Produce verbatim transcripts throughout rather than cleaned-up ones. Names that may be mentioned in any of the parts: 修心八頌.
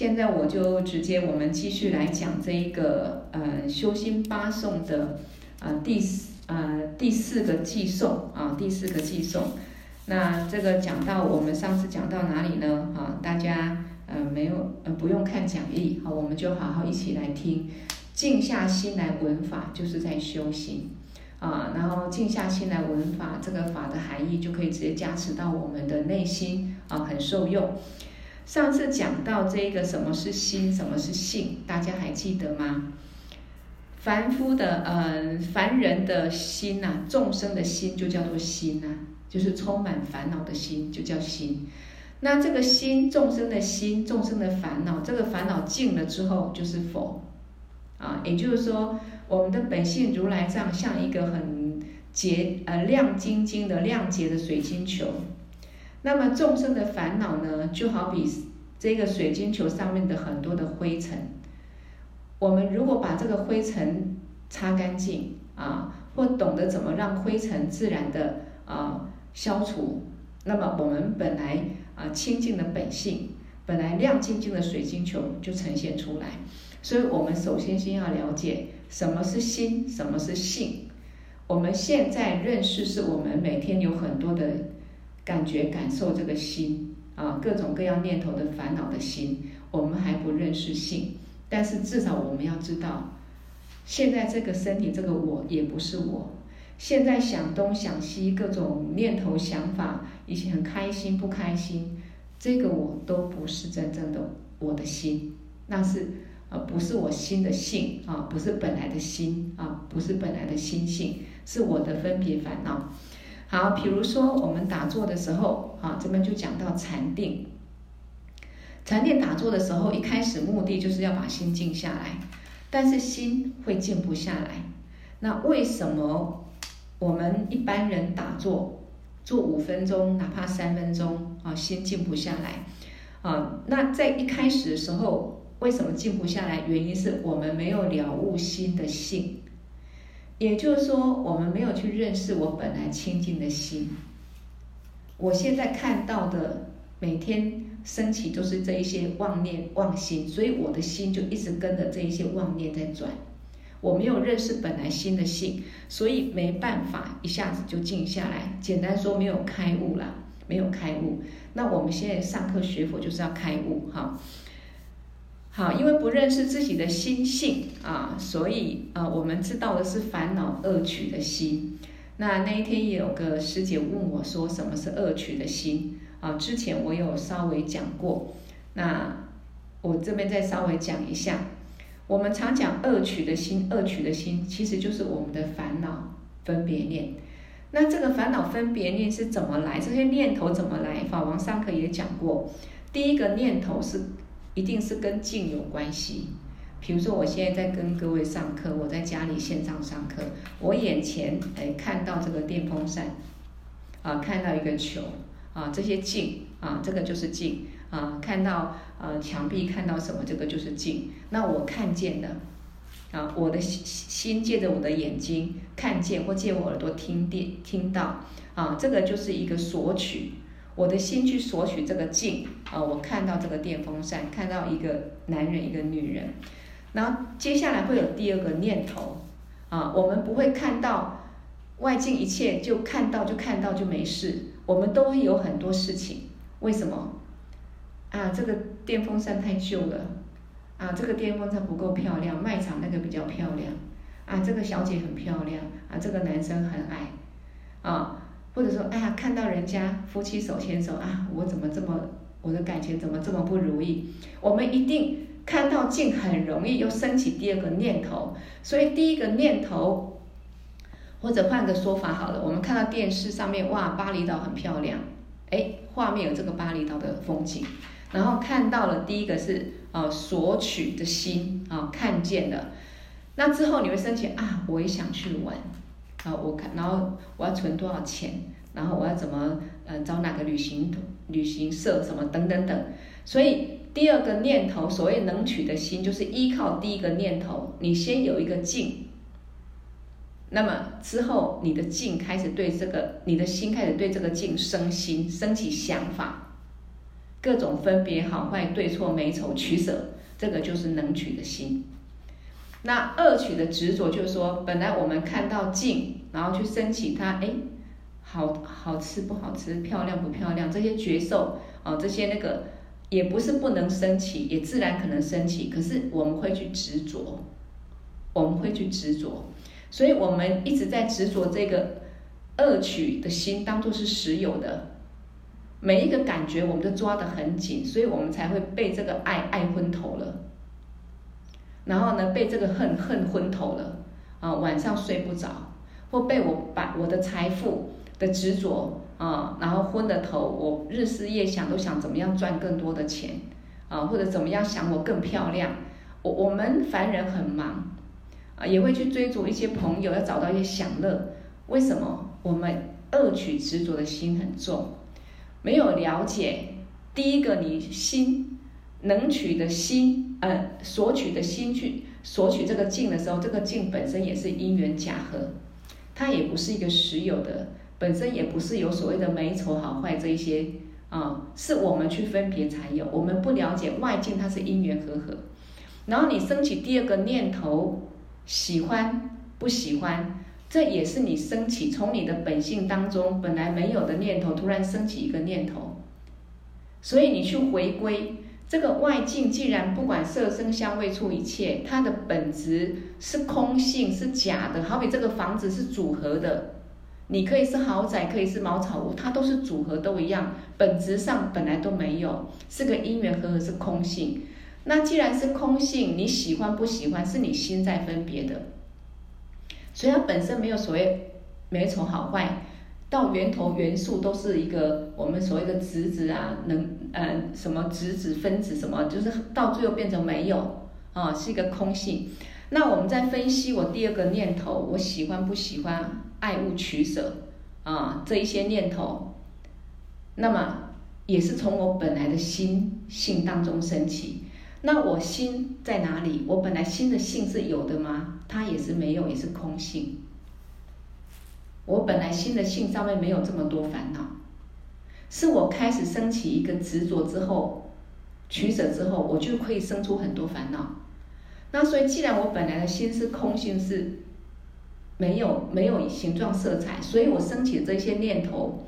现在我就直接我们继续来讲这一个呃修心八颂的呃第呃第四个偈颂啊，第四个偈颂。那这个讲到我们上次讲到哪里呢？啊，大家呃没有呃不用看讲义，好，我们就好好一起来听，静下心来闻法，就是在修行。啊，然后静下心来闻法，这个法的含义就可以直接加持到我们的内心啊，很受用。上次讲到这个什么是心，什么是性，大家还记得吗？凡夫的呃凡人的心呐、啊，众生的心就叫做心呐、啊，就是充满烦恼的心就叫心。那这个心，众生的心，众生的烦恼，这个烦恼净了之后就是佛啊，也就是说。我们的本性如来藏像一个很洁呃亮晶晶的亮洁的水晶球，那么众生的烦恼呢，就好比这个水晶球上面的很多的灰尘，我们如果把这个灰尘擦干净啊，或懂得怎么让灰尘自然的啊消除，那么我们本来啊清净的本性，本来亮晶晶的水晶球就呈现出来。所以我们首先先要了解什么是心，什么是性。我们现在认识是我们每天有很多的感觉感受这个心啊，各种各样念头的烦恼的心，我们还不认识性。但是至少我们要知道，现在这个身体这个我也不是我，现在想东想西各种念头想法，以前很开心不开心，这个我都不是真正的我的心，那是啊，不是我心的性啊，不是本来的心啊，不是本来的心性，是我的分别烦恼。好，比如说我们打坐的时候啊，这边就讲到禅定。禅定打坐的时候，一开始目的就是要把心静下来，但是心会静不下来。那为什么我们一般人打坐坐五分钟，哪怕三分钟啊，心静不下来啊？那在一开始的时候。为什么静不下来？原因是我们没有了悟心的性，也就是说，我们没有去认识我本来清净的心。我现在看到的每天升起都是这一些妄念、妄心，所以我的心就一直跟着这一些妄念在转。我没有认识本来心的性，所以没办法一下子就静下来。简单说，没有开悟啦，没有开悟。那我们现在上课学佛就是要开悟哈。好，因为不认识自己的心性啊，所以啊，我们知道的是烦恼恶取的心。那那一天也有个师姐问我说，什么是恶取的心啊？之前我有稍微讲过，那我这边再稍微讲一下。我们常讲恶取的心，恶取的心其实就是我们的烦恼分别念。那这个烦恼分别念是怎么来？这些念头怎么来？法王上课也讲过，第一个念头是。一定是跟静有关系。比如说我现在在跟各位上课，我在家里线上上课，我眼前哎看到这个电风扇啊，看到一个球啊，这些静啊，这个就是静啊，看到呃墙壁，看到什么，这个就是静。那我看见的啊，我的心借着我的眼睛看见，或借我耳朵听听听到啊，这个就是一个索取。我的心去索取这个境啊，我看到这个电风扇，看到一个男人一个女人，然后接下来会有第二个念头啊，我们不会看到外境一切就看到就看到就没事，我们都会有很多事情。为什么啊？这个电风扇太旧了啊，这个电风扇不够漂亮，卖场那个比较漂亮啊，这个小姐很漂亮啊，这个男生很矮啊。或者说，哎呀，看到人家夫妻手牵手啊，我怎么这么，我的感情怎么这么不如意？我们一定看到境，很容易又升起第二个念头。所以第一个念头，或者换个说法好了，我们看到电视上面，哇，巴厘岛很漂亮，哎，画面有这个巴厘岛的风景，然后看到了第一个是呃索取的心啊、呃，看见了，那之后你会升起啊，我也想去玩。啊，我看，然后我要存多少钱，然后我要怎么，呃，找哪个旅行旅行社什么等等等。所以第二个念头，所谓能取的心，就是依靠第一个念头，你先有一个境，那么之后你的境开始对这个，你的心开始对这个境生心，升起想法，各种分别好坏对错美丑取舍，这个就是能取的心。那恶取的执着就是说，本来我们看到境，然后去升起它，哎，好好吃不好吃，漂亮不漂亮，这些觉受啊、哦，这些那个也不是不能升起，也自然可能升起，可是我们会去执着，我们会去执着，所以我们一直在执着这个恶取的心，当作是实有的。每一个感觉我们都抓得很紧，所以我们才会被这个爱爱昏头了，然后呢被这个恨恨昏头了啊，晚上睡不着，或被我把我的财富的执着啊，然后昏了头，我日思夜想都想怎么样赚更多的钱啊，或者怎么样想我更漂亮。我我们凡人很忙啊，也会去追逐一些朋友，要找到一些享乐。为什么我们恶取执着的心很重？没有了解，第一个，你心能取的心，呃，索取的心去索取这个境的时候，这个境本身也是因缘假合，它也不是一个实有的，本身也不是有所谓的美丑好坏这一些啊、呃，是我们去分别才有。我们不了解外境，它是因缘和合。然后你升起第二个念头，喜欢不喜欢？这也是你升起，从你的本性当中本来没有的念头，突然升起一个念头，所以你去回归这个外境。既然不管色声香味触一切，它的本质是空性，是假的。好比这个房子是组合的，你可以是豪宅，可以是茅草屋，它都是组合，都一样，本质上本来都没有，是个因缘和合，是空性。那既然是空性，你喜欢不喜欢是你心在分别的，所以它本身没有所谓美丑好坏，到源头元素都是一个我们所谓的质子啊，能呃什么质子分子什么，就是到最后变成没有啊，是一个空性。那我们在分析我第二个念头，我喜欢不喜欢，爱恶取舍啊，这一些念头，那么也是从我本来的心性当中升起。那我心在哪里？我本来心的性是有的吗？它也是没有，也是空性。我本来心的性上面没有这么多烦恼，是我开始升起一个执着之后，取舍之后，我就可以生出很多烦恼。那所以既然我本来的心是空性，是没有没有形状色彩，所以我升起的这些念头，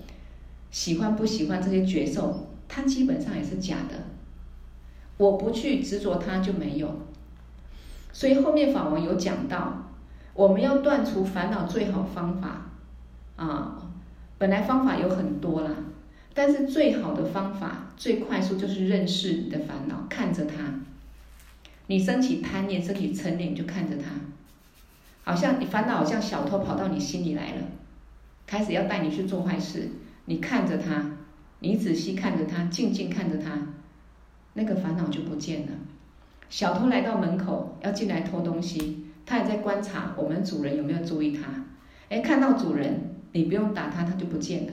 喜欢不喜欢这些觉受，它基本上也是假的，我不去执着它就没有。所以后面法王有讲到，我们要断除烦恼最好方法啊，本来方法有很多啦，但是最好的方法最快速就是认识你的烦恼，看着它。你升起贪念，升起嗔念，你就看着它，好像你烦恼好像小偷跑到你心里来了，开始要带你去做坏事，你看着它，你仔细看着它，静静看着它，那个烦恼就不见了。小偷来到门口要进来偷东西，他也在观察我们主人有没有注意他。哎，看到主人，你不用打他，他就不见了。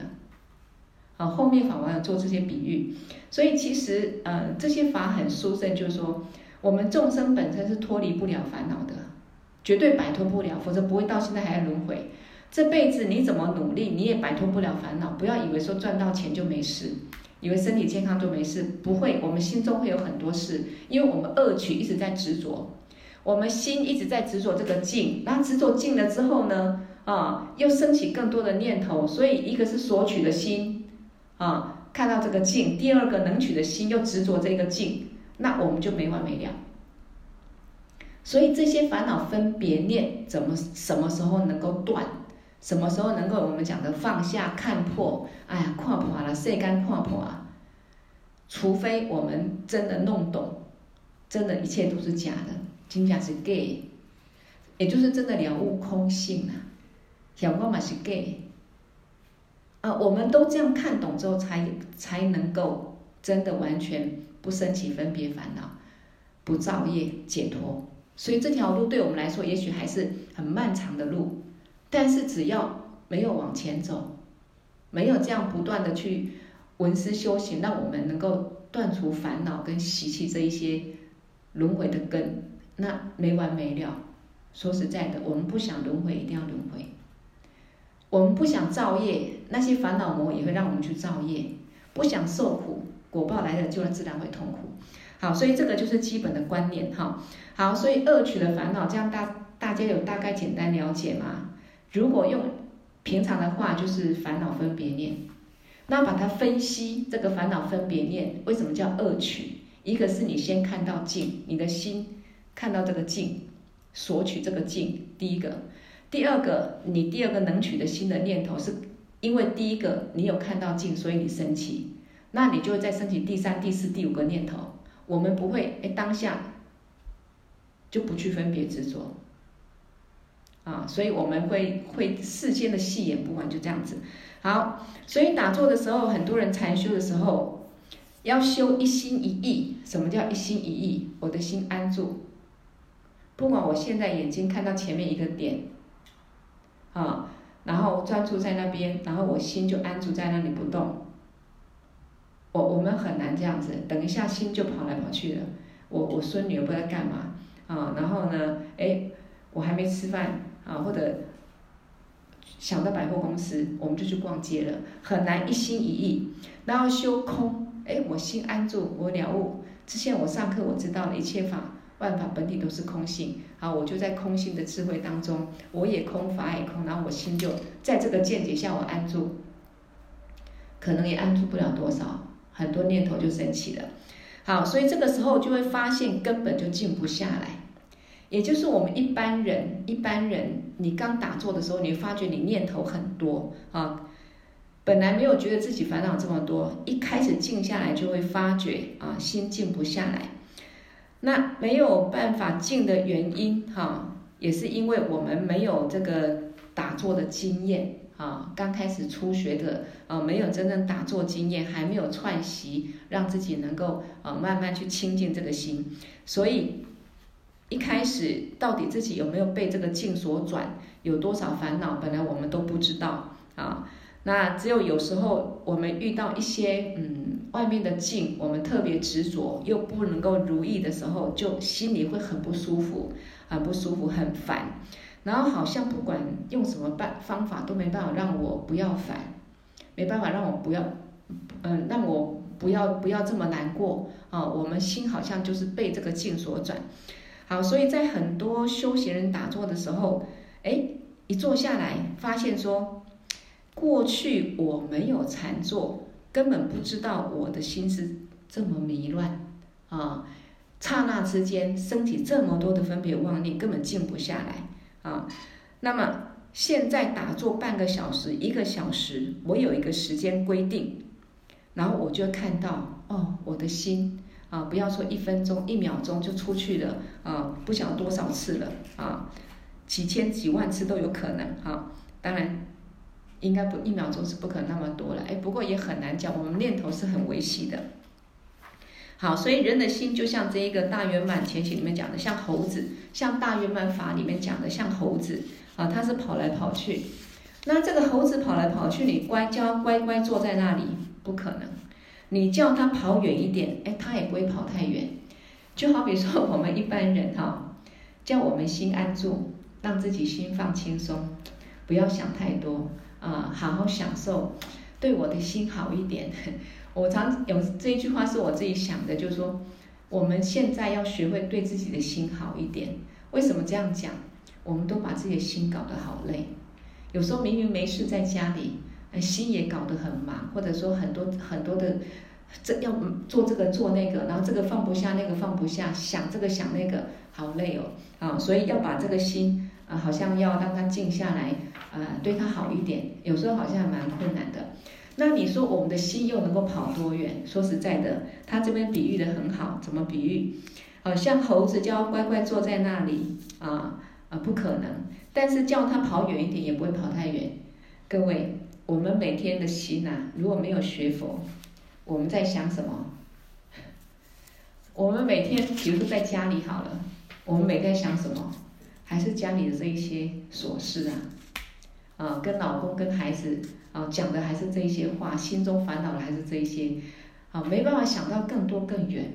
好，后面法王有做这些比喻，所以其实呃这些法很殊胜，就是说我们众生本身是脱离不了烦恼的，绝对摆脱不了，否则不会到现在还在轮回。这辈子你怎么努力，你也摆脱不了烦恼。不要以为说赚到钱就没事，以为身体健康就没事，不会。我们心中会有很多事，因为我们恶取一直在执着，我们心一直在执着这个境，那执着境了之后呢，啊，又升起更多的念头。所以一个是所取的心啊，看到这个境；第二个能取的心又执着这个境，那我们就没完没了。所以这些烦恼分别念，怎么什么时候能够断？什么时候能够我们讲的放下、看破？哎呀，看破了，世间看破啊！除非我们真的弄懂，真的一切都是假的，真假是假，也就是真的了悟空性啊，了悟嘛是假啊。我们都这样看懂之后才，才才能够真的完全不升起分别烦恼，不造业，解脱。所以这条路对我们来说，也许还是很漫长的路。但是只要没有往前走，没有这样不断的去闻思修行，让我们能够断除烦恼跟习气这一些轮回的根，那没完没了。说实在的，我们不想轮回，一定要轮回；我们不想造业，那些烦恼魔也会让我们去造业；不想受苦，果报来了，就自然会痛苦。好，所以这个就是基本的观念哈。好，所以恶取的烦恼，这样大大家有大概简单了解吗？如果用平常的话，就是烦恼分别念。那把它分析，这个烦恼分别念为什么叫恶取？一个是你先看到境，你的心看到这个境，索取这个境，第一个。第二个，你第二个能取的新的念头，是因为第一个你有看到境，所以你升起，那你就会再升起第三、第四、第五个念头。我们不会哎当下就不去分别执着啊，所以我们会会世间的戏演不完，就这样子。好，所以打坐的时候，很多人禅修的时候要修一心一意。什么叫一心一意？我的心安住，不管我现在眼睛看到前面一个点。啊，然后专注在那边，然后我心就安住在那里不动。我我们很难这样子，等一下心就跑来跑去了。我我孙女不知道干嘛啊，然后呢，哎，我还没吃饭啊，或者想到百货公司，我们就去逛街了，很难一心一意。然后修空，哎，我心安住，我了悟。之前我上课我知道了一切法。万法本体都是空性，好，我就在空性的智慧当中，我也空，法也空，然后我心就在这个见解下我安住，可能也安住不了多少，很多念头就升起了。好，所以这个时候就会发现根本就静不下来，也就是我们一般人，一般人你刚打坐的时候，你发觉你念头很多啊，本来没有觉得自己烦恼这么多，一开始静下来就会发觉啊，心静不下来。那没有办法静的原因哈、啊，也是因为我们没有这个打坐的经验啊，刚开始初学的啊，没有真正打坐经验，还没有串习，让自己能够啊慢慢去清净这个心，所以一开始到底自己有没有被这个境所转，有多少烦恼，本来我们都不知道啊。那只有有时候我们遇到一些嗯外面的境，我们特别执着又不能够如意的时候，就心里会很不舒服，很不舒服，很烦。然后好像不管用什么办方法都没办法让我不要烦，没办法让我不要，嗯，让我不要不要这么难过啊！我们心好像就是被这个境所转。好，所以在很多修行人打坐的时候，哎，一坐下来发现说。过去我没有禅坐，根本不知道我的心是这么迷乱啊！刹那之间升起这么多的分别妄念，根本静不下来啊！那么现在打坐半个小时、一个小时，我有一个时间规定，然后我就看到哦，我的心啊，不要说一分钟、一秒钟就出去了啊，不晓得多少次了啊，几千、几万次都有可能啊！当然。应该不一秒钟是不可能那么多了，哎，不过也很难讲，我们念头是很微细的。好，所以人的心就像这一个大圆满前行里面讲的，像猴子，像大圆满法里面讲的，像猴子啊，它是跑来跑去。那这个猴子跑来跑去，你乖叫它乖乖坐在那里，不可能。你叫它跑远一点，哎，它也不会跑太远。就好比说我们一般人哈、哦，叫我们心安住，让自己心放轻松，不要想太多。啊、嗯，好好享受，对我的心好一点。我常有这一句话是我自己想的，就是说我们现在要学会对自己的心好一点。为什么这样讲？我们都把自己的心搞得好累，有时候明明没事在家里，心也搞得很忙，或者说很多很多的这要做这个做那个，然后这个放不下，那个放不下，想这个想那个，好累哦。啊、嗯，所以要把这个心啊、呃，好像要让它静下来。呃，对他好一点，有时候好像还蛮困难的。那你说我们的心又能够跑多远？说实在的，他这边比喻的很好，怎么比喻？呃，像猴子叫乖乖坐在那里啊啊、呃，不可能。但是叫他跑远一点也不会跑太远。各位，我们每天的心啊，如果没有学佛，我们在想什么？我们每天，比如说在家里好了，我们每天想什么？还是家里的这一些琐事啊？啊，跟老公、跟孩子啊讲的还是这些话，心中烦恼的还是这些，啊，没办法想到更多更远。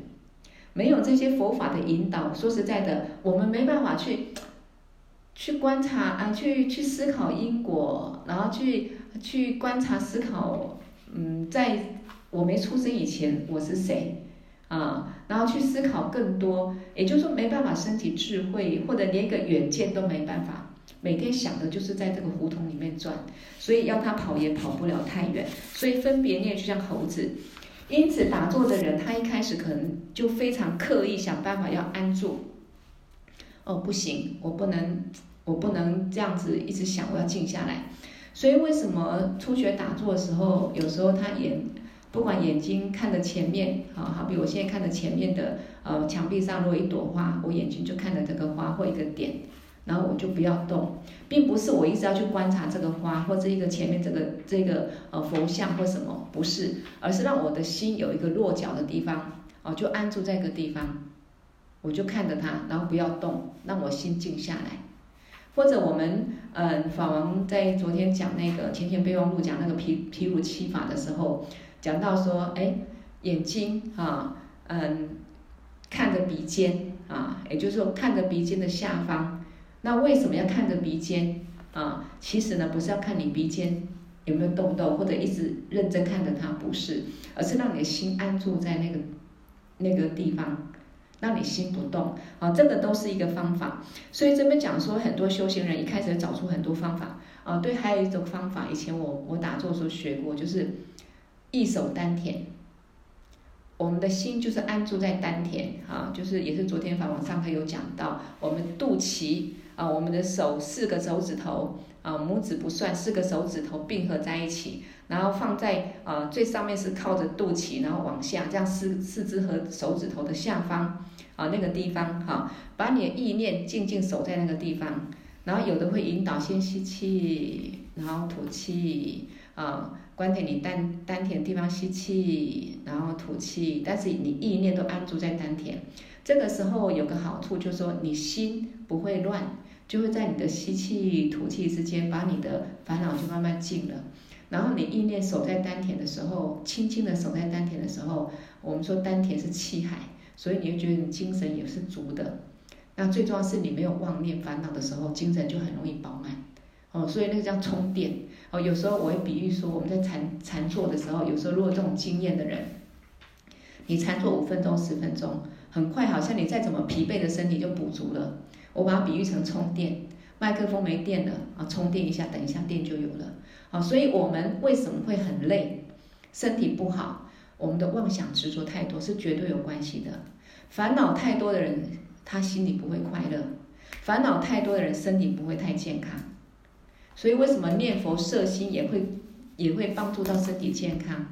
没有这些佛法的引导，说实在的，我们没办法去去观察啊，去去思考因果，然后去去观察思考，嗯，在我没出生以前我是谁啊？然后去思考更多，也就是说没办法升级智慧，或者连一个远见都没办法，每天想的就是在这个胡同里面转，所以要他跑也跑不了太远。所以分别念就像猴子，因此打坐的人他一开始可能就非常刻意想办法要安住。哦，不行，我不能我不能这样子一直想，我要静下来。所以为什么初学打坐的时候，有时候他眼不管眼睛看着前面，好好比我现在看着前面的呃墙壁上如果一朵花，我眼睛就看着这个花或一个点，然后我就不要动，并不是我一直要去观察这个花或者一个前面这个这个呃佛像或什么，不是，而是让我的心有一个落脚的地方，哦，就安住在一个地方，我就看着它，然后不要动，让我心静下来。或者我们嗯，法王在昨天讲那个前前备忘录讲那个毗毗卢七法的时候，讲到说，哎，眼睛啊，嗯，看着鼻尖啊，也就是说看着鼻尖的下方。那为什么要看着鼻尖啊？其实呢，不是要看你鼻尖有没有动动，或者一直认真看着它，不是，而是让你的心安住在那个那个地方，让你心不动。啊，这个都是一个方法。所以这边讲说，很多修行人一开始找出很多方法啊。对，还有一种方法，以前我我打坐的时候学过，就是一手丹田。我们的心就是安住在丹田啊，就是也是昨天法王上课有讲到，我们肚脐。啊，我们的手四个手指头啊，拇指不算，四个手指头并合在一起，然后放在啊最上面是靠着肚脐，然后往下，这样四四肢和手指头的下方啊那个地方哈、啊，把你的意念静静守在那个地方，然后有的会引导先吸气，然后吐气啊，观点你丹丹田地方吸气，然后吐气，但是你意念都安住在丹田。这个时候有个好处就是说，你心不会乱，就会在你的吸气吐气之间把你的烦恼就慢慢静了。然后你意念守在丹田的时候，轻轻的守在丹田的时候，我们说丹田是气海，所以你会觉得你精神也是足的。那最重要是你没有妄念烦恼的时候，精神就很容易饱满哦，所以那个叫充电哦。有时候我会比喻说，我们在禅禅坐的时候，有时候如果这种经验的人，你禅坐五分钟十分钟，很快好像你再怎么疲惫的身体就补足了。我把它比喻成充电，麦克风没电了啊，充电一下，等一下电就有了啊。所以我们为什么会很累，身体不好，我们的妄想执着太多是绝对有关系的。烦恼太多的人，他心里不会快乐；烦恼太多的人，身体不会太健康。所以为什么念佛摄心也会也会帮助到身体健康？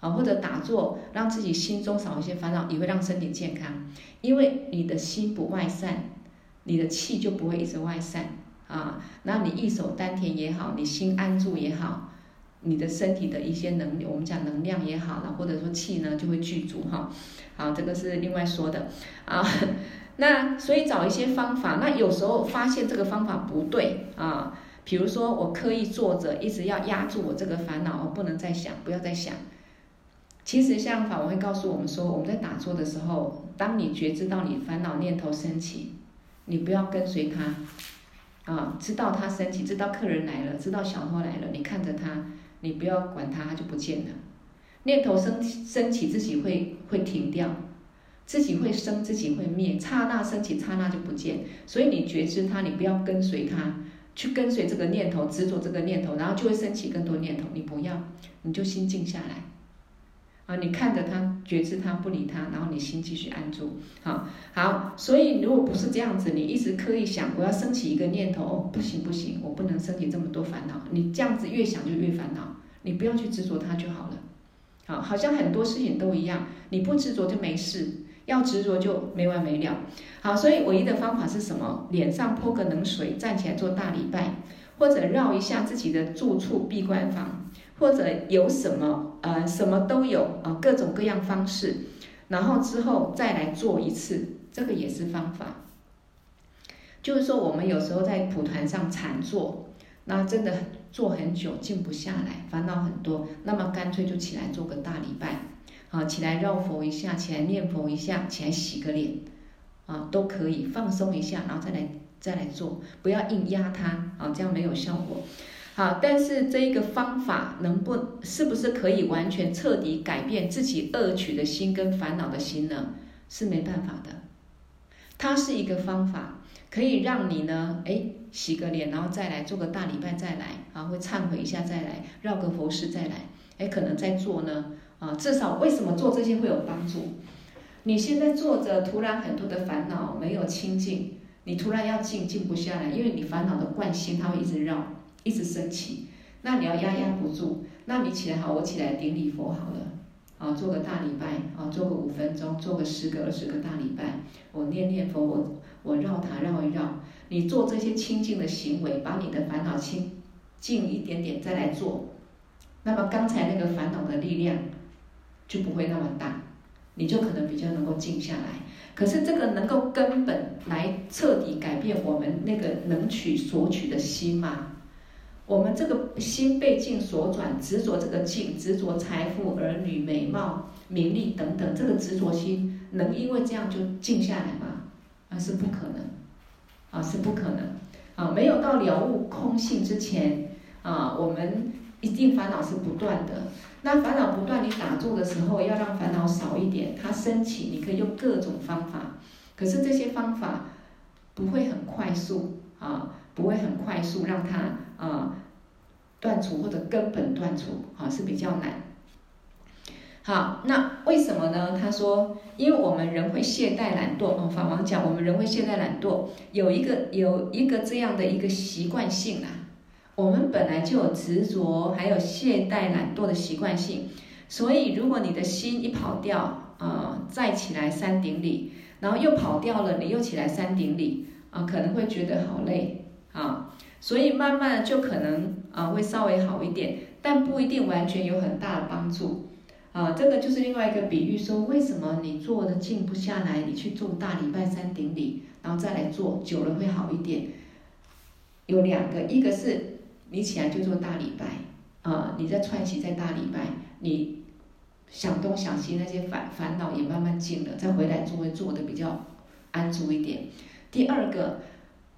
啊，或者打坐，让自己心中少一些烦恼，也会让身体健康。因为你的心不外散，你的气就不会一直外散啊。那你一手丹田也好，你心安住也好，你的身体的一些能力，我们讲能量也好了，或者说气呢就会具足哈。好，这个是另外说的啊。那所以找一些方法，那有时候发现这个方法不对啊，比如说我刻意坐着，一直要压住我这个烦恼，我不能再想，不要再想。其实像法王会告诉我们说，我们在打坐的时候，当你觉知到你烦恼念头升起，你不要跟随他，啊，知道他升起，知道客人来了，知道小偷来了，你看着他，你不要管他，他就不见了。念头升升起，自己会会停掉，自己会生，自己会灭，刹那升起，刹那就不见。所以你觉知他，你不要跟随他，去跟随这个念头，执着这个念头，然后就会升起更多念头。你不要，你就心静下来。啊，你看着他，觉知他，不理他，然后你心继续安住。好，好，所以如果不是这样子，你一直刻意想我要升起一个念头，哦，不行不行，我不能升起这么多烦恼。你这样子越想就越烦恼，你不要去执着它就好了。好，好像很多事情都一样，你不执着就没事，要执着就没完没了。好，所以唯一的方法是什么？脸上泼个冷水，站起来做大礼拜，或者绕一下自己的住处闭关房。或者有什么呃什么都有啊、呃、各种各样方式，然后之后再来做一次，这个也是方法。就是说我们有时候在蒲团上禅坐，那真的坐很久静不下来，烦恼很多，那么干脆就起来做个大礼拜啊，起来绕佛一下，起来念佛一下，起来洗个脸啊，都可以放松一下，然后再来再来做，不要硬压它啊，这样没有效果。好，但是这一个方法能不是不是可以完全彻底改变自己恶取的心跟烦恼的心呢？是没办法的。它是一个方法，可以让你呢，哎，洗个脸，然后再来做个大礼拜，再来啊，会忏悔一下，再来绕个佛事，再来，哎，可能在做呢，啊，至少为什么做这些会有帮助？你现在坐着，突然很多的烦恼没有清净，你突然要静，静不下来，因为你烦恼的惯性，它会一直绕，一直升起，那你要压压不住，那你起来好，我起来顶礼佛好了。啊，做个大礼拜，啊，做个五分钟，做个十个、二十个大礼拜，我念念佛，我我绕它绕一绕。你做这些清净的行为，把你的烦恼清净一点点再来做，那么刚才那个烦恼的力量就不会那么大，你就可能比较能够静下来。可是这个能够根本来彻底改变我们那个能取所取的心嘛？我们这个心被境所转，执着这个境，执着财富、儿女、美貌、名利等等，这个执着心能因为这样就静下来吗？啊，是不可能，啊，是不可能，啊，没有到了悟空性之前，啊，我们一定烦恼是不断的。那烦恼不断，你打坐的时候要让烦恼少一点，它升起，你可以用各种方法，可是这些方法不会很快速啊。不会很快速让它啊、呃、断除或者根本断除啊，是比较难。好，那为什么呢？他说，因为我们人会懈怠懒惰哦。法王讲，我们人会懈怠懒惰，有一个有一个这样的一个习惯性啊。我们本来就有执着，还有懈怠懒惰的习惯性，所以如果你的心一跑掉啊、呃，再起来三顶礼，然后又跑掉了，你又起来三顶礼啊、呃，可能会觉得好累。啊，所以慢慢的就可能啊会稍微好一点，但不一定完全有很大的帮助啊。这个就是另外一个比喻，说为什么你坐的静不下来，你去做大礼拜三顶礼，然后再来做久了会好一点。有两个，一个是你起来就做大礼拜啊，你在串习在大礼拜，你想东想西那些烦烦恼也慢慢静了，再回来就会做的比较安住一点。第二个。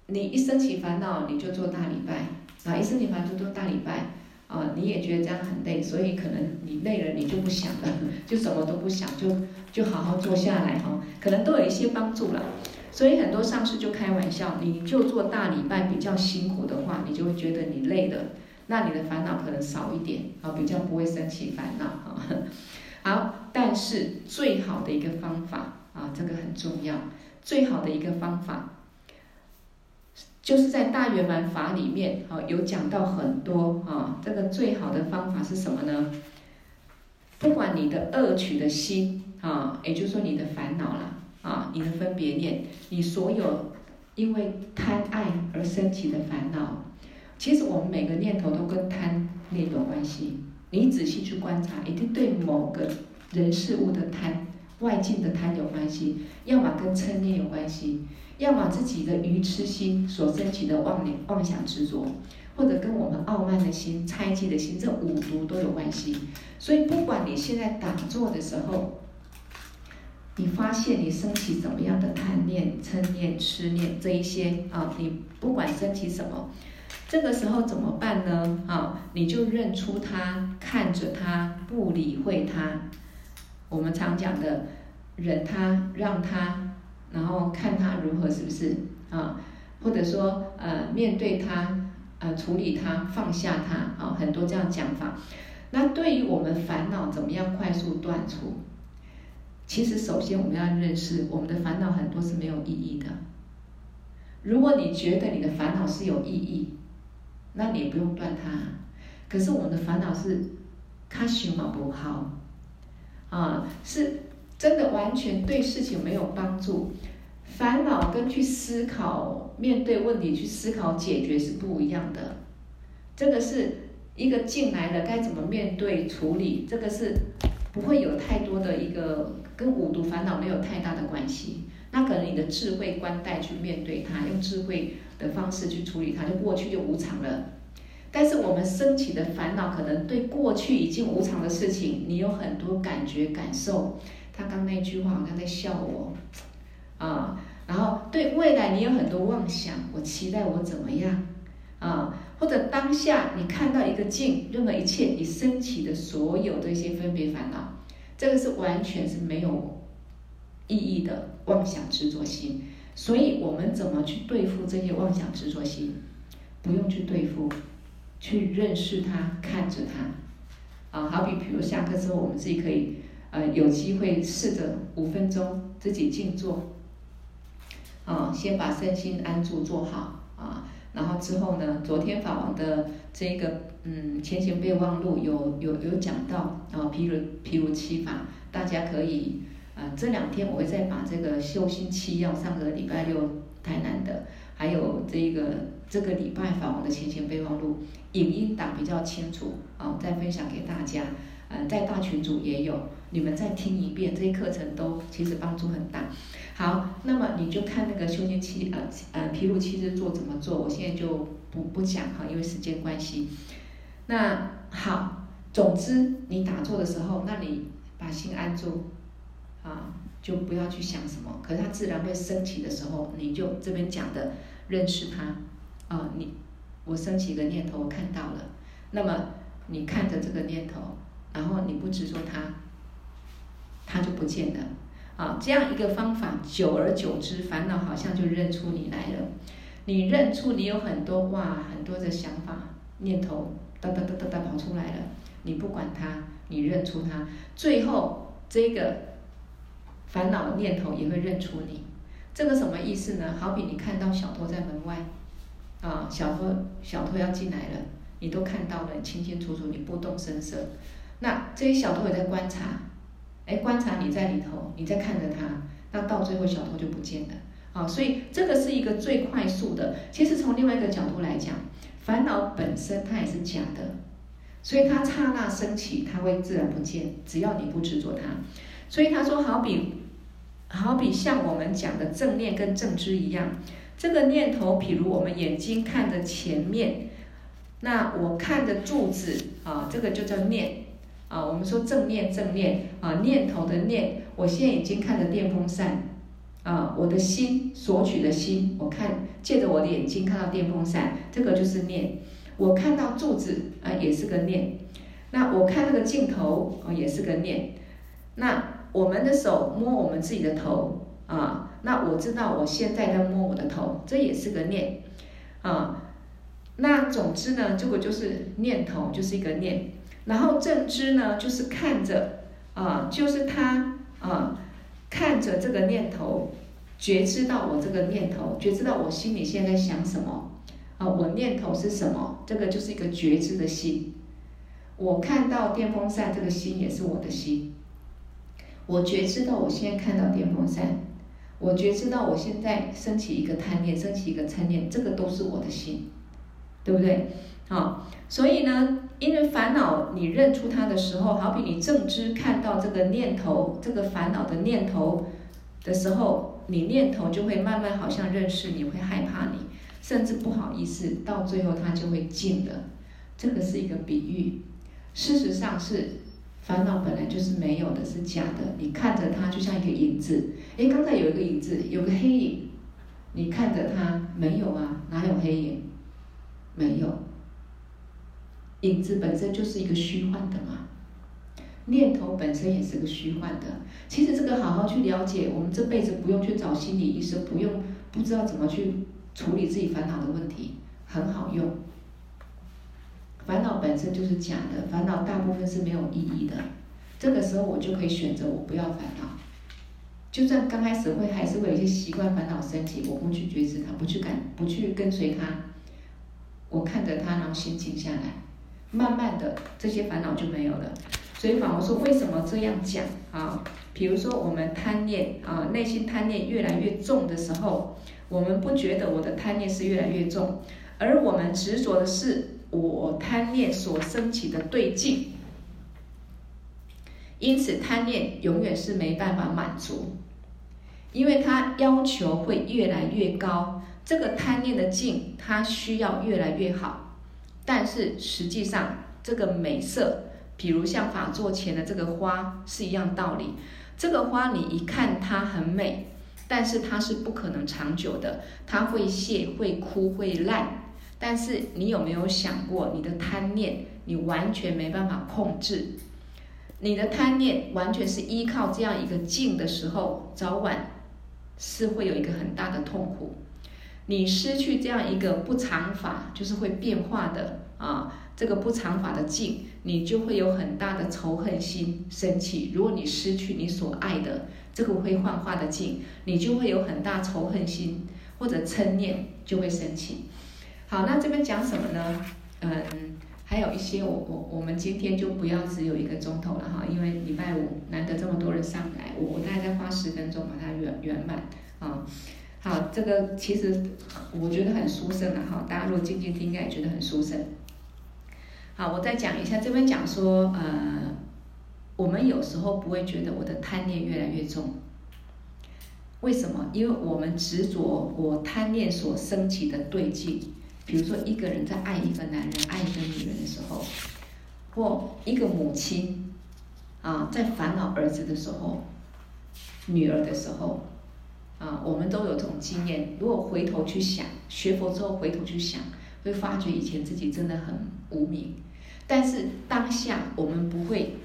你一升起烦恼，你就做大礼拜，然后一升起烦恼就做大礼拜，啊，你也觉得这样很累，所以可能你累了，你就不想了，就什么都不想，就就好好坐下来哈，可能都有一些帮助了。所以很多上师就开玩笑，你就做大礼拜比较辛苦的话，你就会觉得你累了，那你的烦恼可能少一点，啊，比较不会升起烦恼啊。好，但是最好的一个方法啊，这个很重要，最好的一个方法。就是在大圆满法里面，啊，有讲到很多啊。这个最好的方法是什么呢？不管你的恶取的心啊，也就是说你的烦恼啦，啊，你的分别念，你所有因为贪爱而升起的烦恼，其实我们每个念头都跟贪念有关系。你仔细去观察，一定对某个人事物的贪、外境的贪有关系，要么跟嗔念有关系。要么自己的愚痴心所升起的妄念、妄想执着，或者跟我们傲慢的心、猜忌的心，这五毒都有关系。所以，不管你现在打坐的时候，你发现你升起怎么样的贪念、嗔念、痴念这一些啊，你不管升起什么，这个时候怎么办呢？啊，你就认出它，看着它，不理会它。我们常讲的，忍它，让它。然后看他如何，是不是啊？或者说，呃，面对他，呃，处理他，放下他，啊，很多这样讲法。那对于我们烦恼怎么样快速断除？其实，首先我们要认识，我们的烦恼很多是没有意义的。如果你觉得你的烦恼是有意义，那你也不用断它。可是我们的烦恼是，它修嘛不好，啊，是。真的完全对事情没有帮助，烦恼跟去思考面对问题去思考解决是不一样的。这个是一个进来了该怎么面对处理，这个是不会有太多的一个跟五毒烦恼没有太大的关系。那可能你的智慧观待去面对它，用智慧的方式去处理它，就过去就无常了。但是我们升起的烦恼，可能对过去已经无常的事情，你有很多感觉感受。他刚那句话好像在笑我，啊，然后对未来你有很多妄想，我期待我怎么样，啊，或者当下你看到一个境，任何一切你升起的所有的一些分别烦恼，这个是完全是没有意义的妄想执着心。所以我们怎么去对付这些妄想执着心？不用去对付，去认识它，看着它。啊，好比比如下课之后，我们自己可以呃有机会试着五分钟自己静坐，啊，先把身心安住做好啊。然后之后呢，昨天法王的这个嗯前行备忘录有有有讲到啊，毗卢毗卢七法，大家可以呃这两天我会再把这个修心七要，上个礼拜六台南的，还有这个这个礼拜法王的前行备忘录影音档比较清楚啊，再分享给大家。呃，在大群组也有，你们再听一遍，这些课程都其实帮助很大。好，那么你就看那个修行七呃呃毗卢七日做怎么做，我现在就不不讲哈，因为时间关系。那好，总之你打坐的时候，那你把心安住啊，就不要去想什么，可是它自然会升起的时候，你就这边讲的认识它啊，你我升起一个念头，我看到了，那么你看着这个念头。然后你不执着它，它就不见了啊！这样一个方法，久而久之，烦恼好像就认出你来了。你认出你有很多哇，很多的想法、念头，哒哒哒哒哒跑出来了。你不管它，你认出它，最后这个烦恼念头也会认出你。这个什么意思呢？好比你看到小偷在门外啊，小偷小偷要进来了，你都看到了，清清楚楚，你不动声色。那这些小偷也在观察，哎，观察你在里头，你在看着他，那到最后小偷就不见了啊！所以这个是一个最快速的。其实从另外一个角度来讲，烦恼本身它也是假的，所以它刹那升起，它会自然不见，只要你不执着它。所以他说，好比好比像我们讲的正念跟正知一样，这个念头，譬如我们眼睛看着前面，那我看着柱子啊，这个就叫念。啊，我们说正念，正念啊，念头的念。我现在已经看着电风扇，啊，我的心索取的心，我看借着我的眼睛看到电风扇，这个就是念。我看到柱子啊，也是个念。那我看那个镜头啊，也是个念。那我们的手摸我们自己的头啊，那我知道我现在在摸我的头，这也是个念啊。那总之呢，这个就是念头，就是一个念。然后正知呢，就是看着啊、呃，就是他啊、呃，看着这个念头，觉知到我这个念头，觉知到我心里现在在想什么啊、呃，我念头是什么，这个就是一个觉知的心。我看到电风扇，这个心也是我的心。我觉知到我现在看到电风扇，我觉知到我现在升起一个贪念，升起一个嗔念，这个都是我的心，对不对？好、哦，所以呢。因为烦恼，你认出它的时候，好比你正知看到这个念头，这个烦恼的念头的时候，你念头就会慢慢好像认识你，会害怕你，甚至不好意思，到最后它就会静了。这个是一个比喻，事实上是烦恼本来就是没有的，是假的。你看着它就像一个影子，诶，刚才有一个影子，有个黑影，你看着它没有啊？哪有黑影？没有。影子本身就是一个虚幻的嘛，念头本身也是个虚幻的。其实这个好好去了解，我们这辈子不用去找心理医生，不用不知道怎么去处理自己烦恼的问题，很好用。烦恼本身就是假的，烦恼大部分是没有意义的。这个时候我就可以选择我不要烦恼，就算刚开始会还是会有一些习惯烦恼升起，我不去觉知它，不去感，不去跟随它，我看着它，然后心静下来。慢慢的，这些烦恼就没有了。所以法王说，为什么这样讲啊？比如说我们贪念啊，内心贪念越来越重的时候，我们不觉得我的贪念是越来越重，而我们执着的是我贪念所升起的对境。因此，贪念永远是没办法满足，因为它要求会越来越高。这个贪念的境，它需要越来越好。但是实际上，这个美色，比如像法座前的这个花是一样道理。这个花你一看它很美，但是它是不可能长久的，它会谢、会枯、会烂。但是你有没有想过，你的贪念你完全没办法控制，你的贪念完全是依靠这样一个境的时候，早晚是会有一个很大的痛苦。你失去这样一个不常法，就是会变化的啊，这个不常法的境，你就会有很大的仇恨心升起。如果你失去你所爱的这个会幻化的境，你就会有很大仇恨心或者嗔念就会升起。好，那这边讲什么呢？嗯，还有一些我我我们今天就不要只有一个钟头了哈，因为礼拜五难得这么多人上来，我我大概再花十分钟把它圆圆满啊。好，这个其实我觉得很殊胜了哈，大家如果静静听应该也觉得很殊胜。好，我再讲一下，这边讲说，呃，我们有时候不会觉得我的贪念越来越重，为什么？因为我们执着我贪念所升起的对境。比如说一个人在爱一个男人、爱一个女人的时候，或一个母亲啊在烦恼儿子的时候、女儿的时候，啊，我们都有这种经验。如果回头去想，学佛之后回头去想，会发觉以前自己真的很无明。但是当下我们不会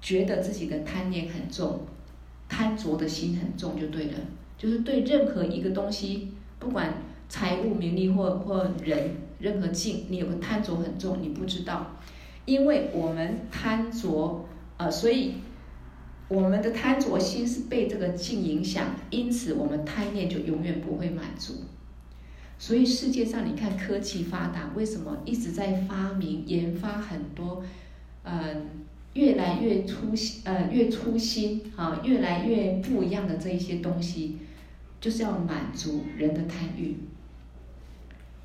觉得自己的贪念很重，贪着的心很重就对了。就是对任何一个东西，不管财务、名利或或人任何境，你有个贪着很重，你不知道，因为我们贪着，呃，所以我们的贪着心是被这个境影响，因此我们贪念就永远不会满足。所以世界上你看科技发达，为什么一直在发明研发很多，嗯、呃，越来越出呃越出新啊，越来越不一样的这一些东西，就是要满足人的贪欲。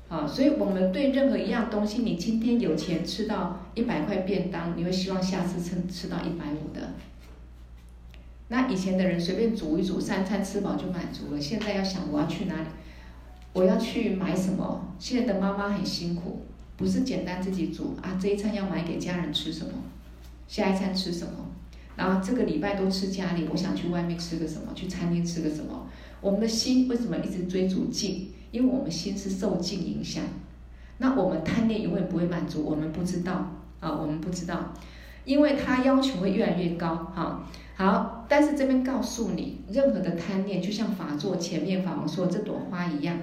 好，所以我们对任何一样东西，你今天有钱吃到一百块便当，你会希望下次吃吃到一百五的。那以前的人随便煮一煮，三餐吃饱就满足了。现在要想我要去哪里，我要去买什么？现在的妈妈很辛苦，不是简单自己煮啊，这一餐要买给家人吃什么，下一餐吃什么，然后这个礼拜都吃家里，我想去外面吃个什么，去餐厅吃个什么。我们的心为什么一直追逐境？因为我们心是受境影响，那我们贪念永远不会满足，我们不知道啊，我们不知道，因为它要求会越来越高哈。好，但是这边告诉你，任何的贪念就像法座前面法王说这朵花一样，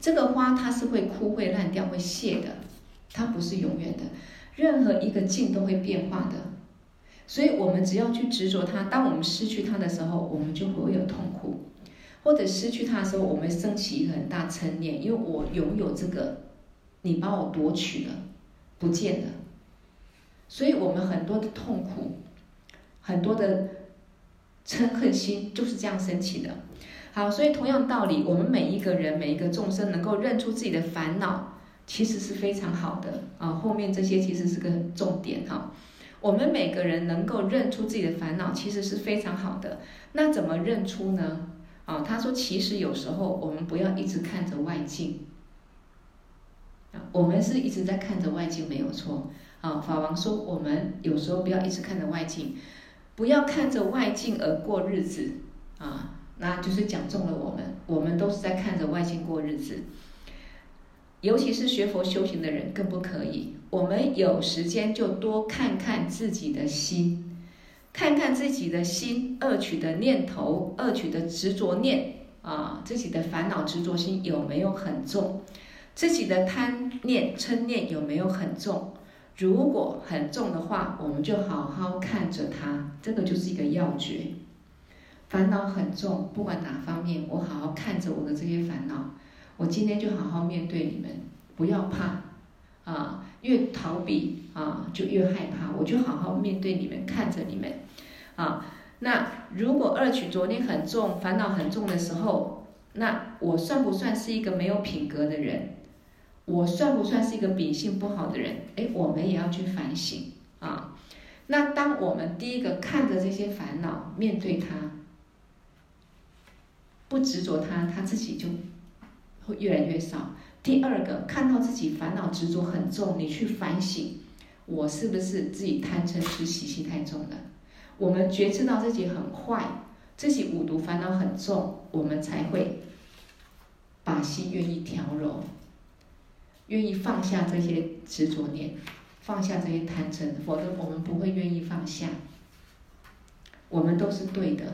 这个花它是会枯萎烂掉、会谢的，它不是永远的，任何一个境都会变化的。所以我们只要去执着它，当我们失去它的时候，我们就会有痛苦，或者失去它的时候，我们升起一个很大嗔念，因为我拥有这个，你把我夺取了，不见了。所以我们很多的痛苦，很多的嗔恨心就是这样升起的。好，所以同样道理，我们每一个人、每一个众生能够认出自己的烦恼，其实是非常好的啊。后面这些其实是个重点哈。我们每个人能够认出自己的烦恼，其实是非常好的。那怎么认出呢？啊、哦，他说，其实有时候我们不要一直看着外境。我们是一直在看着外境，没有错。啊、哦，法王说，我们有时候不要一直看着外境，不要看着外境而过日子啊，那就是讲中了我们，我们都是在看着外境过日子。尤其是学佛修行的人更不可以，我们有时间就多看看自己的心，看看自己的心恶取的念头、恶取的执着念啊，自己的烦恼执着心有没有很重，自己的贪念嗔念有没有很重。如果很重的话，我们就好好看着它，这个就是一个要诀。烦恼很重，不管哪方面，我好好看着我的这些烦恼，我今天就好好面对你们，不要怕啊！越逃避啊，就越害怕。我就好好面对你们，看着你们啊。那如果恶取着念很重、烦恼很重的时候，那我算不算是一个没有品格的人？我算不算是一个秉性不好的人？哎，我们也要去反省啊。那当我们第一个看着这些烦恼，面对它，不执着它，它自己就会越来越少。第二个，看到自己烦恼执着很重，你去反省，我是不是自己贪嗔痴习气太重了？我们觉知到自己很坏，自己五毒烦恼很重，我们才会把心愿意调柔，愿意放下这些执着念，放下这些贪嗔，否则我们不会愿意放下。我们都是对的，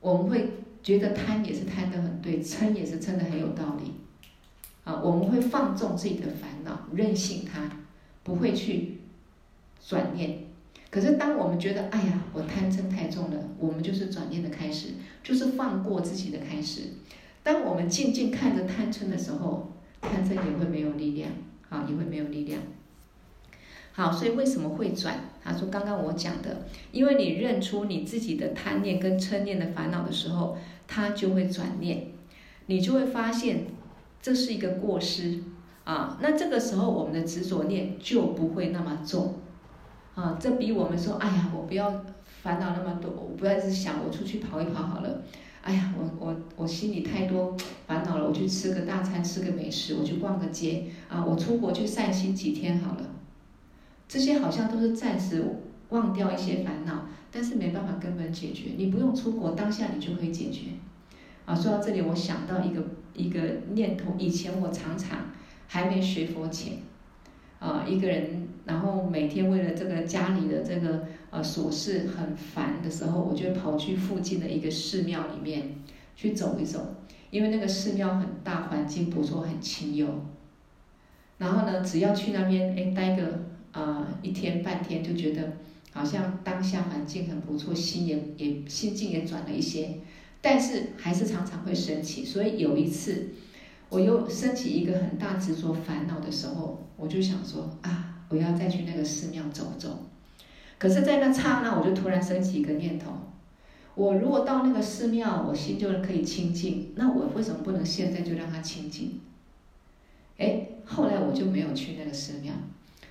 我们会觉得贪也是贪得很对，嗔也是嗔得很有道理。啊，我们会放纵自己的烦恼，任性它，不会去转念。可是当我们觉得哎呀，我贪嗔太重了，我们就是转念的开始，就是放过自己的开始。当我们静静看着贪嗔的时候，贪嗔也会没有力量，啊，也会没有力量。好，所以为什么会转？他说刚刚我讲的，因为你认出你自己的贪念跟嗔念的烦恼的时候，它就会转念，你就会发现这是一个过失啊。那这个时候我们的执着念就不会那么重啊，这比我们说哎呀我不要烦恼那么多，我不要一直想我出去跑一跑好了，哎呀我我我心里太多烦恼了，我去吃个大餐，吃个美食，我去逛个街啊，我出国去散心几天好了。这些好像都是暂时忘掉一些烦恼，但是没办法根本解决。你不用出国，当下你就可以解决。啊，说到这里，我想到一个一个念头，以前我常常还没学佛前，啊，一个人，然后每天为了这个家里的这个呃琐事很烦的时候，我就跑去附近的一个寺庙里面去走一走，因为那个寺庙很大，环境不错，很清幽。然后呢，只要去那边哎待个。呃，一天半天就觉得好像当下环境很不错，心也也心境也转了一些，但是还是常常会升起。所以有一次，我又升起一个很大执着烦恼的时候，我就想说啊，我要再去那个寺庙走走。可是，在那刹那，我就突然升起一个念头：我如果到那个寺庙，我心就可以清净，那我为什么不能现在就让它清净？哎，后来我就没有去那个寺庙。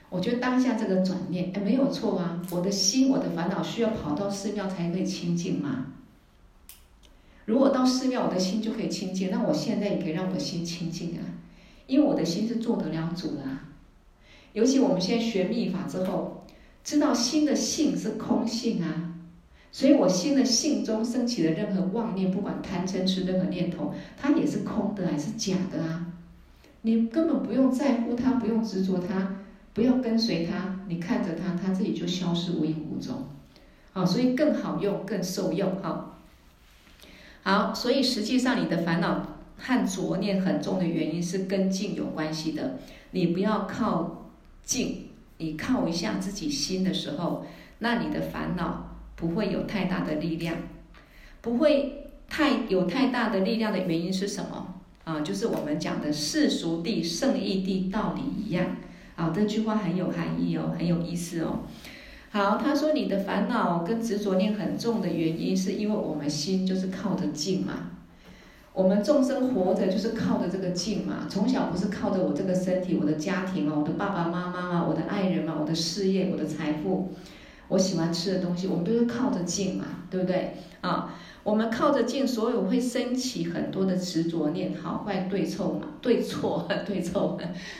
我觉得当下这个转念，哎，没有错啊！我的心，我的烦恼需要跑到寺庙才可以清净嘛。如果到寺庙，我的心就可以清净，那我现在也可以让我的心清净啊，因为我的心是做得了主的啊。尤其我们现在学密法之后，知道心的性是空性啊，所以我心的性中升起的任何妄念，不管贪嗔痴任何念头，它也是空的，还是假的啊。你根本不用在乎它，不用执着它。不要跟随它，你看着它，它自己就消失无影无踪，好，所以更好用，更受用，好，好，所以实际上你的烦恼和浊念很重的原因是跟境有关系的，你不要靠境，你靠一下自己心的时候，那你的烦恼不会有太大的力量，不会太有太大的力量的原因是什么？啊，就是我们讲的世俗地、圣义地道理一样。好，这句话很有含义哦，很有意思哦。好，他说你的烦恼跟执着念很重的原因，是因为我们心就是靠着境嘛。我们众生活着就是靠着这个境嘛，从小不是靠着我这个身体、我的家庭啊、我的爸爸妈妈啊、我的爱人嘛、我的事业、我的财富、我喜欢吃的东西，我们都是靠着境嘛，对不对？啊，我们靠着境，所有会升起很多的执着念，好坏对错嘛，对错对错，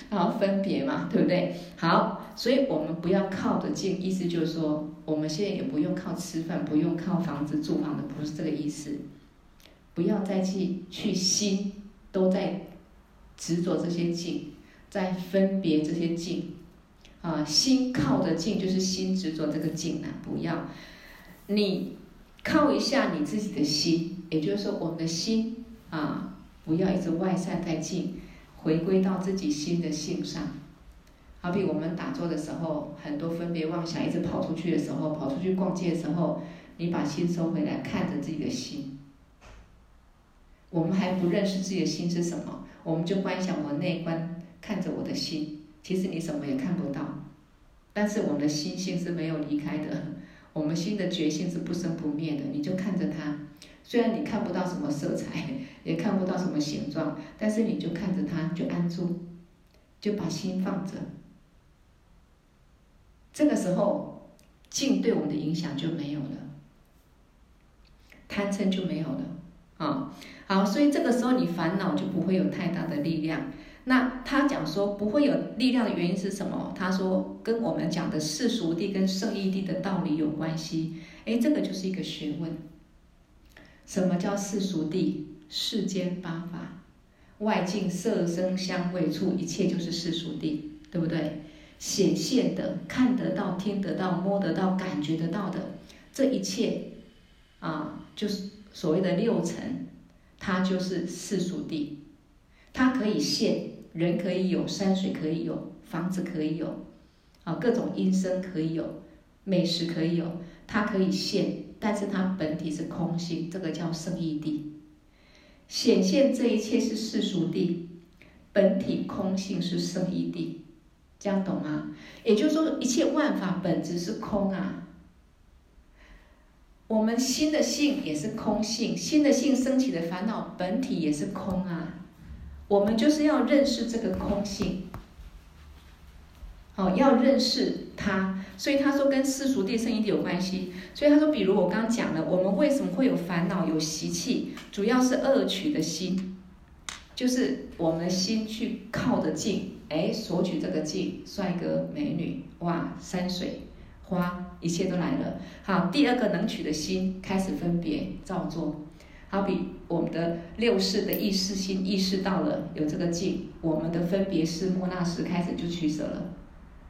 然后分别嘛，对不对？好，所以我们不要靠着境，意思就是说，我们现在也不用靠吃饭，不用靠房子住房的，不是这个意思。不要再去去心都在执着这些境，在分别这些境，啊，心靠着境就是心执着这个境啊，不要你。靠一下你自己的心，也就是说我们的心啊，不要一直外散在境，回归到自己心的性上。好比我们打坐的时候，很多分别妄想一直跑出去的时候，跑出去逛街的时候，你把心收回来，看着自己的心。我们还不认识自己的心是什么，我们就观想我内观，看着我的心，其实你什么也看不到，但是我们的心性是没有离开的。我们心的觉性是不生不灭的，你就看着它，虽然你看不到什么色彩，也看不到什么形状，但是你就看着它，就安住，就把心放着。这个时候，境对我们的影响就没有了，贪嗔就没有了啊、哦。好，所以这个时候你烦恼就不会有太大的力量。那他讲说不会有力量的原因是什么？他说跟我们讲的世俗地跟圣义地的道理有关系。哎，这个就是一个学问。什么叫世俗地？世间八法，外境色声香味触，一切就是世俗地，对不对？显现的、看得到、听得到、摸得到、感觉得到的这一切啊，就是所谓的六尘，它就是世俗地。它可以现，人可以有，山水可以有，房子可以有，啊，各种音声可以有，美食可以有，它可以现，但是它本体是空性，这个叫胜义地。显现这一切是世俗地，本体空性是胜义地，这样懂吗？也就是说，一切万法本质是空啊。我们心的性也是空性，心的性升起的烦恼本体也是空啊。我们就是要认识这个空性，哦，要认识它。所以他说跟世俗地、胜义地有关系。所以他说，比如我刚刚讲了，我们为什么会有烦恼、有习气，主要是恶取的心，就是我们的心去靠着境，哎，索取这个境，帅哥、美女，哇，山水、花，一切都来了。好，第二个能取的心开始分别造作，好比我们的六识的意识心意识到了有这个境，我们的分别识、莫那识开始就取舍了，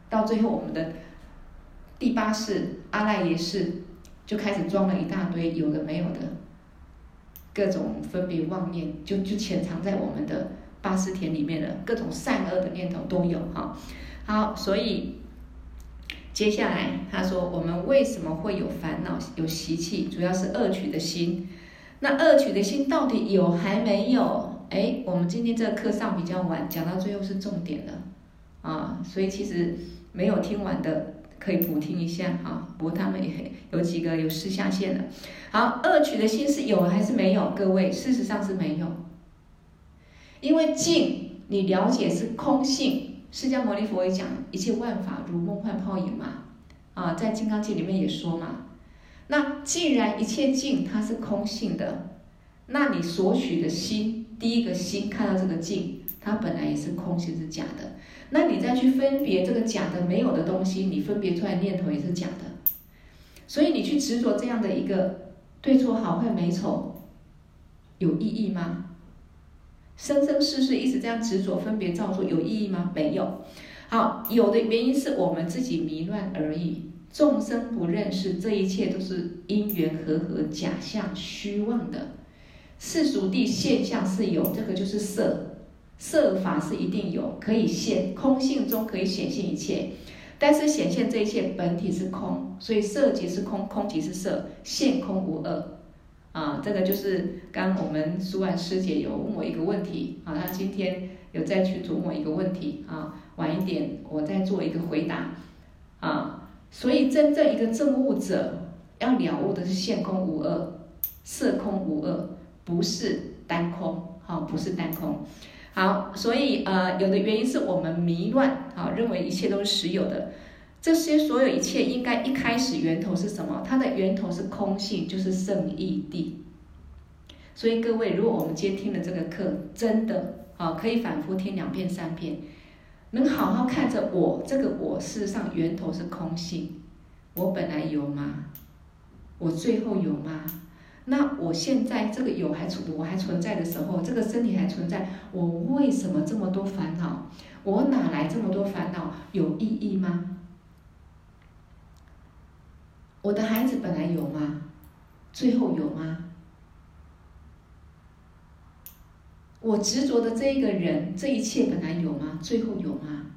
到最后我们的第八世阿赖耶识就开始装了一大堆有的没有的各种分别妄念，就就潜藏在我们的八识田里面了，各种善恶的念头都有哈。好，所以接下来他说，我们为什么会有烦恼、有习气，主要是恶取的心。那恶取的心到底有还没有？哎，我们今天这个课上比较晚，讲到最后是重点了啊，所以其实没有听完的。可以补听一下哈，不过他们也有几个有私下线的。好，恶取的心是有还是没有？各位，事实上是没有，因为境你了解是空性。释迦牟尼佛也讲一切万法如梦幻泡影嘛，啊，在《金刚经》里面也说嘛。那既然一切境它是空性的，那你所取的心，第一个心看到这个境，它本来也是空性，是假的。那你再去分别这个假的没有的东西，你分别出来念头也是假的，所以你去执着这样的一个对错好坏美丑，有意义吗？生生世世一直这样执着分别造作，有意义吗？没有。好，有的原因是我们自己迷乱而已，众生不认识这一切都是因缘和合、假象、虚妄的世俗地现象是有，这个就是色。色法是一定有，可以现，空性中可以显现一切，但是显现这一切本体是空，所以色即是空，空即是色，现空无二啊。这个就是刚我们苏婉师姐有问我一个问题啊，她今天有再去琢磨一个问题啊，晚一点我再做一个回答啊。所以真正一个证悟者要了悟的是现空无二，色空无二，不是单空啊，不是单空。好，所以呃，有的原因是我们迷乱，好，认为一切都是实有的。这些所有一切应该一开始源头是什么？它的源头是空性，就是胜义地。所以各位，如果我们今天听了这个课，真的啊，可以反复听两遍、三遍，能好好看着我这个我，事实上源头是空性。我本来有吗？我最后有吗？那我现在这个有还存，我还存在的时候，这个身体还存在，我为什么这么多烦恼？我哪来这么多烦恼？有意义吗？我的孩子本来有吗？最后有吗？我执着的这一个人，这一切本来有吗？最后有吗？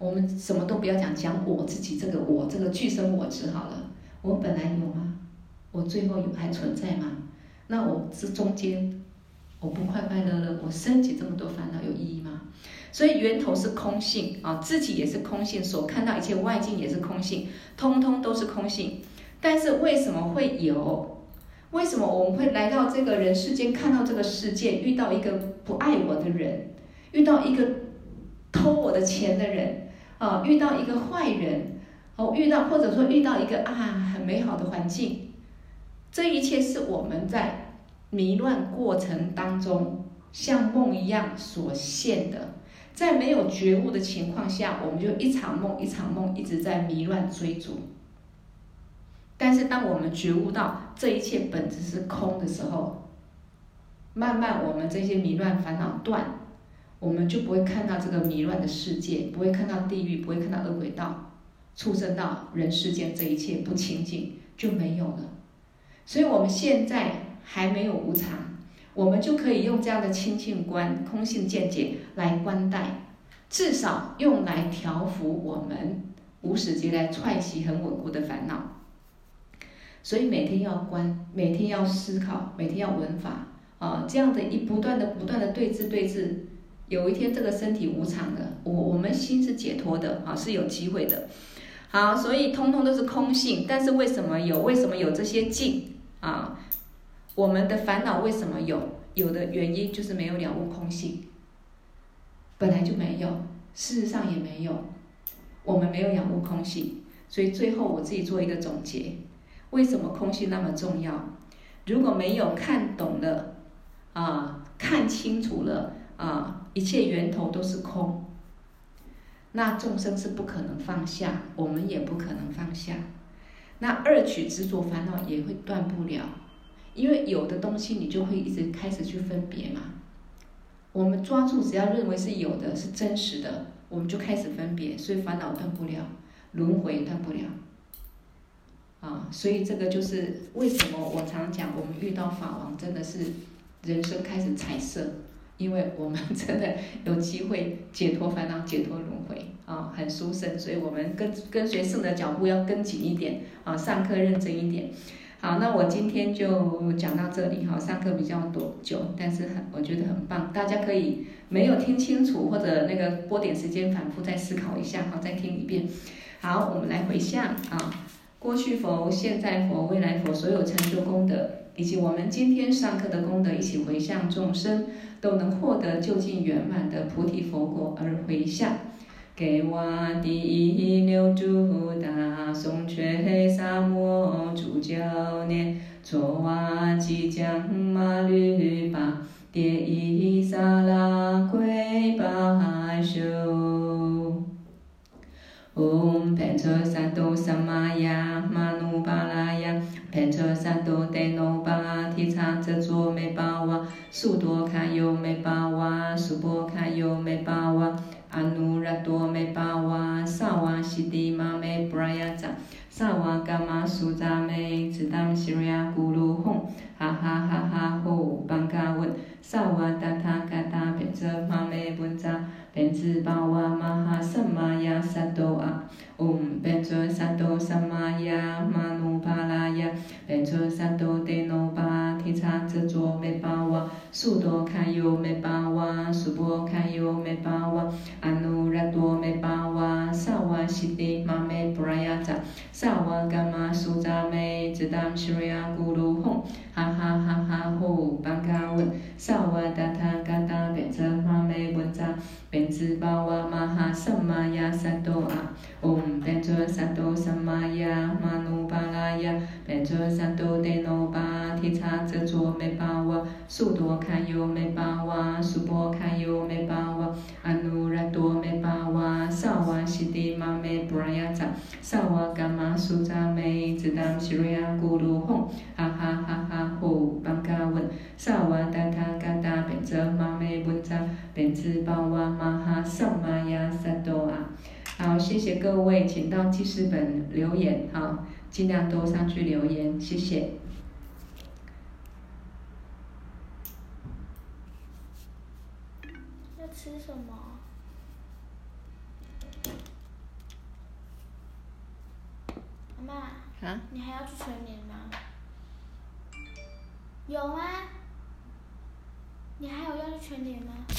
我们什么都不要讲，讲我自己这个我，这个具身我执好了。我本来有吗？我最后有还存在吗？那我这中间我不快快乐乐，我升起这么多烦恼有意义吗？所以源头是空性啊，自己也是空性，所看到一切外境也是空性，通通都是空性。但是为什么会有？为什么我们会来到这个人世间，看到这个世界，遇到一个不爱我的人，遇到一个偷我的钱的人啊，遇到一个坏人哦，遇到或者说遇到一个啊很美好的环境。这一切是我们在迷乱过程当中像梦一样所现的，在没有觉悟的情况下，我们就一场梦一场梦一直在迷乱追逐。但是当我们觉悟到这一切本质是空的时候，慢慢我们这些迷乱烦恼断，我们就不会看到这个迷乱的世界，不会看到地狱，不会看到恶鬼道、畜生道、人世间这一切不清净就没有了。所以我们现在还没有无常，我们就可以用这样的清净观、空性见解来观待，至少用来调伏我们无始劫来串习很稳固的烦恼。所以每天要观，每天要思考，每天要闻法啊，这样的一不断的、不断的对治对治，有一天这个身体无常的，我我们心是解脱的啊，是有机会的。好，所以通通都是空性，但是为什么有？为什么有这些境啊？我们的烦恼为什么有？有的原因就是没有了悟空性，本来就没有，事实上也没有，我们没有了悟空性。所以最后我自己做一个总结，为什么空性那么重要？如果没有看懂了啊，看清楚了啊，一切源头都是空，那众生是不可能放下，我们也不可能放下，那二取执着烦恼也会断不了，因为有的东西你就会一直开始去分别嘛。我们抓住只要认为是有的是真实的，我们就开始分别，所以烦恼断不了，轮回断不了啊。所以这个就是为什么我常讲，我们遇到法王真的是人生开始彩色，因为我们真的有机会解脱烦恼、解脱轮回啊，很殊胜。所以我们跟跟随圣的脚步要跟紧一点啊，上课认真一点。好，那我今天就讲到这里哈，上课比较多久，但是很我觉得很棒，大家可以没有听清楚或者那个拨点时间反复再思考一下哈，再听一遍。好，我们来回向啊，过去佛、现在佛、未来佛所有成就功德，以及我们今天上课的功德，一起回向众生，都能获得究竟圆满的菩提佛果而回向。给瓦第一六诸大松却萨摩主教念，卓瓦吉将马律巴迭伊萨拉奎巴修。唵班车三度萨玛雅玛努巴拉雅。班车三多得诺巴提察则卓梅巴瓦苏多卡尤梅巴瓦苏波卡尤梅巴瓦阿努拉多梅巴瓦萨瓦西迪玛梅布拉雅扎萨瓦嘎玛苏扎梅子达西瑞亚咕噜哄哈哈哈哈吼班嘎文萨瓦达塔嘎达班车玛梅文扎班子巴瓦玛哈萨玛雅萨多啊。唵班车三多萨玛雅玛努巴拉雅。班车三多得诺巴提察则卓梅巴瓦苏多卡尤梅巴瓦苏波卡尤梅巴瓦阿努拉多梅巴瓦萨瓦西迪玛梅布拉雅扎萨瓦嘎玛苏扎梅子达西瑞亚咕噜哄哈哈哈哈吼班嘎文萨瓦达塔嘎达班车玛梅文扎班子巴瓦玛哈萨玛雅萨多啊。唵班车三多萨玛雅玛努巴拉雅。班车三多得诺巴提察则卓梅巴瓦苏多卡尤梅巴瓦苏波卡尤梅巴瓦阿努拉多梅巴瓦萨瓦西迪玛梅布拉雅扎萨瓦嘎玛苏扎梅子达西瑞亚咕噜哄哈哈哈哈吼班嘎文萨瓦达塔嘎达班车玛梅文扎班子巴瓦玛哈萨玛雅萨多啊。好，谢谢各位，请到记事本留言哈，尽量多上去留言，谢谢。要吃什么？阿嬷，啊？你还要去全年吗？有吗？你还有要去全年吗？